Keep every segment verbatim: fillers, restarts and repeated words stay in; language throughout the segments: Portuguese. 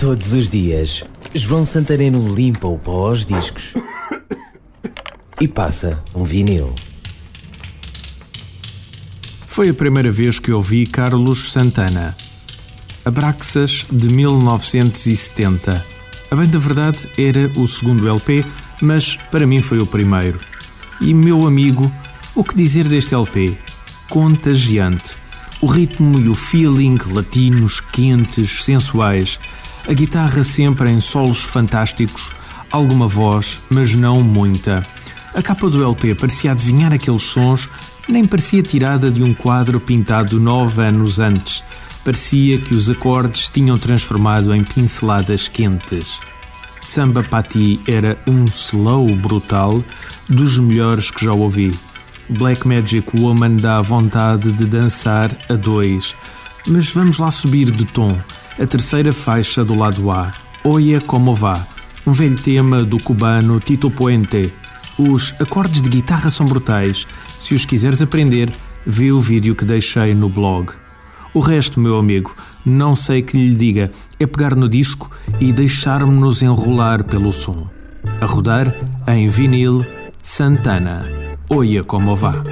Todos os dias, João Santareno limpa o pó aos discos e passa um vinil. Foi a primeira vez que ouvi Carlos Santana. Abraxas, de mil novecentos e setenta. A bem da verdade era o segundo L P, mas para mim foi o primeiro. E, meu amigo, o que dizer deste L P? Contagiante. O ritmo e o feeling latinos, quentes, sensuais. A guitarra sempre em solos fantásticos, alguma voz, mas não muita. A capa do L P parecia adivinhar aqueles sons, nem parecia tirada de um quadro pintado nove anos antes. Parecia que os acordes tinham transformado em pinceladas quentes. Samba Pati era um slow brutal dos melhores que já ouvi. Black Magic Woman dá vontade de dançar a dois. Mas vamos lá subir de tom. A terceira faixa do lado A, Oía Como Vá, um velho tema do cubano Tito Puente. Os acordes de guitarra são brutais. Se os quiseres aprender, vê o vídeo que deixei no blog. O resto, meu amigo, não sei que lhe diga. É pegar no disco e deixar-me-nos enrolar pelo som. A rodar em vinil, Santana, Oía Como Vá.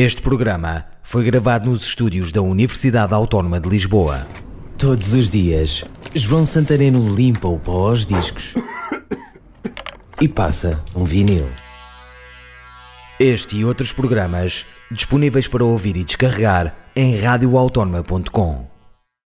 Este programa foi gravado nos estúdios da Universidade Autónoma de Lisboa. Todos os dias, João Santareno limpa o pó aos discos e passa um vinil. Este e outros programas disponíveis para ouvir e descarregar em radio autónoma ponto com.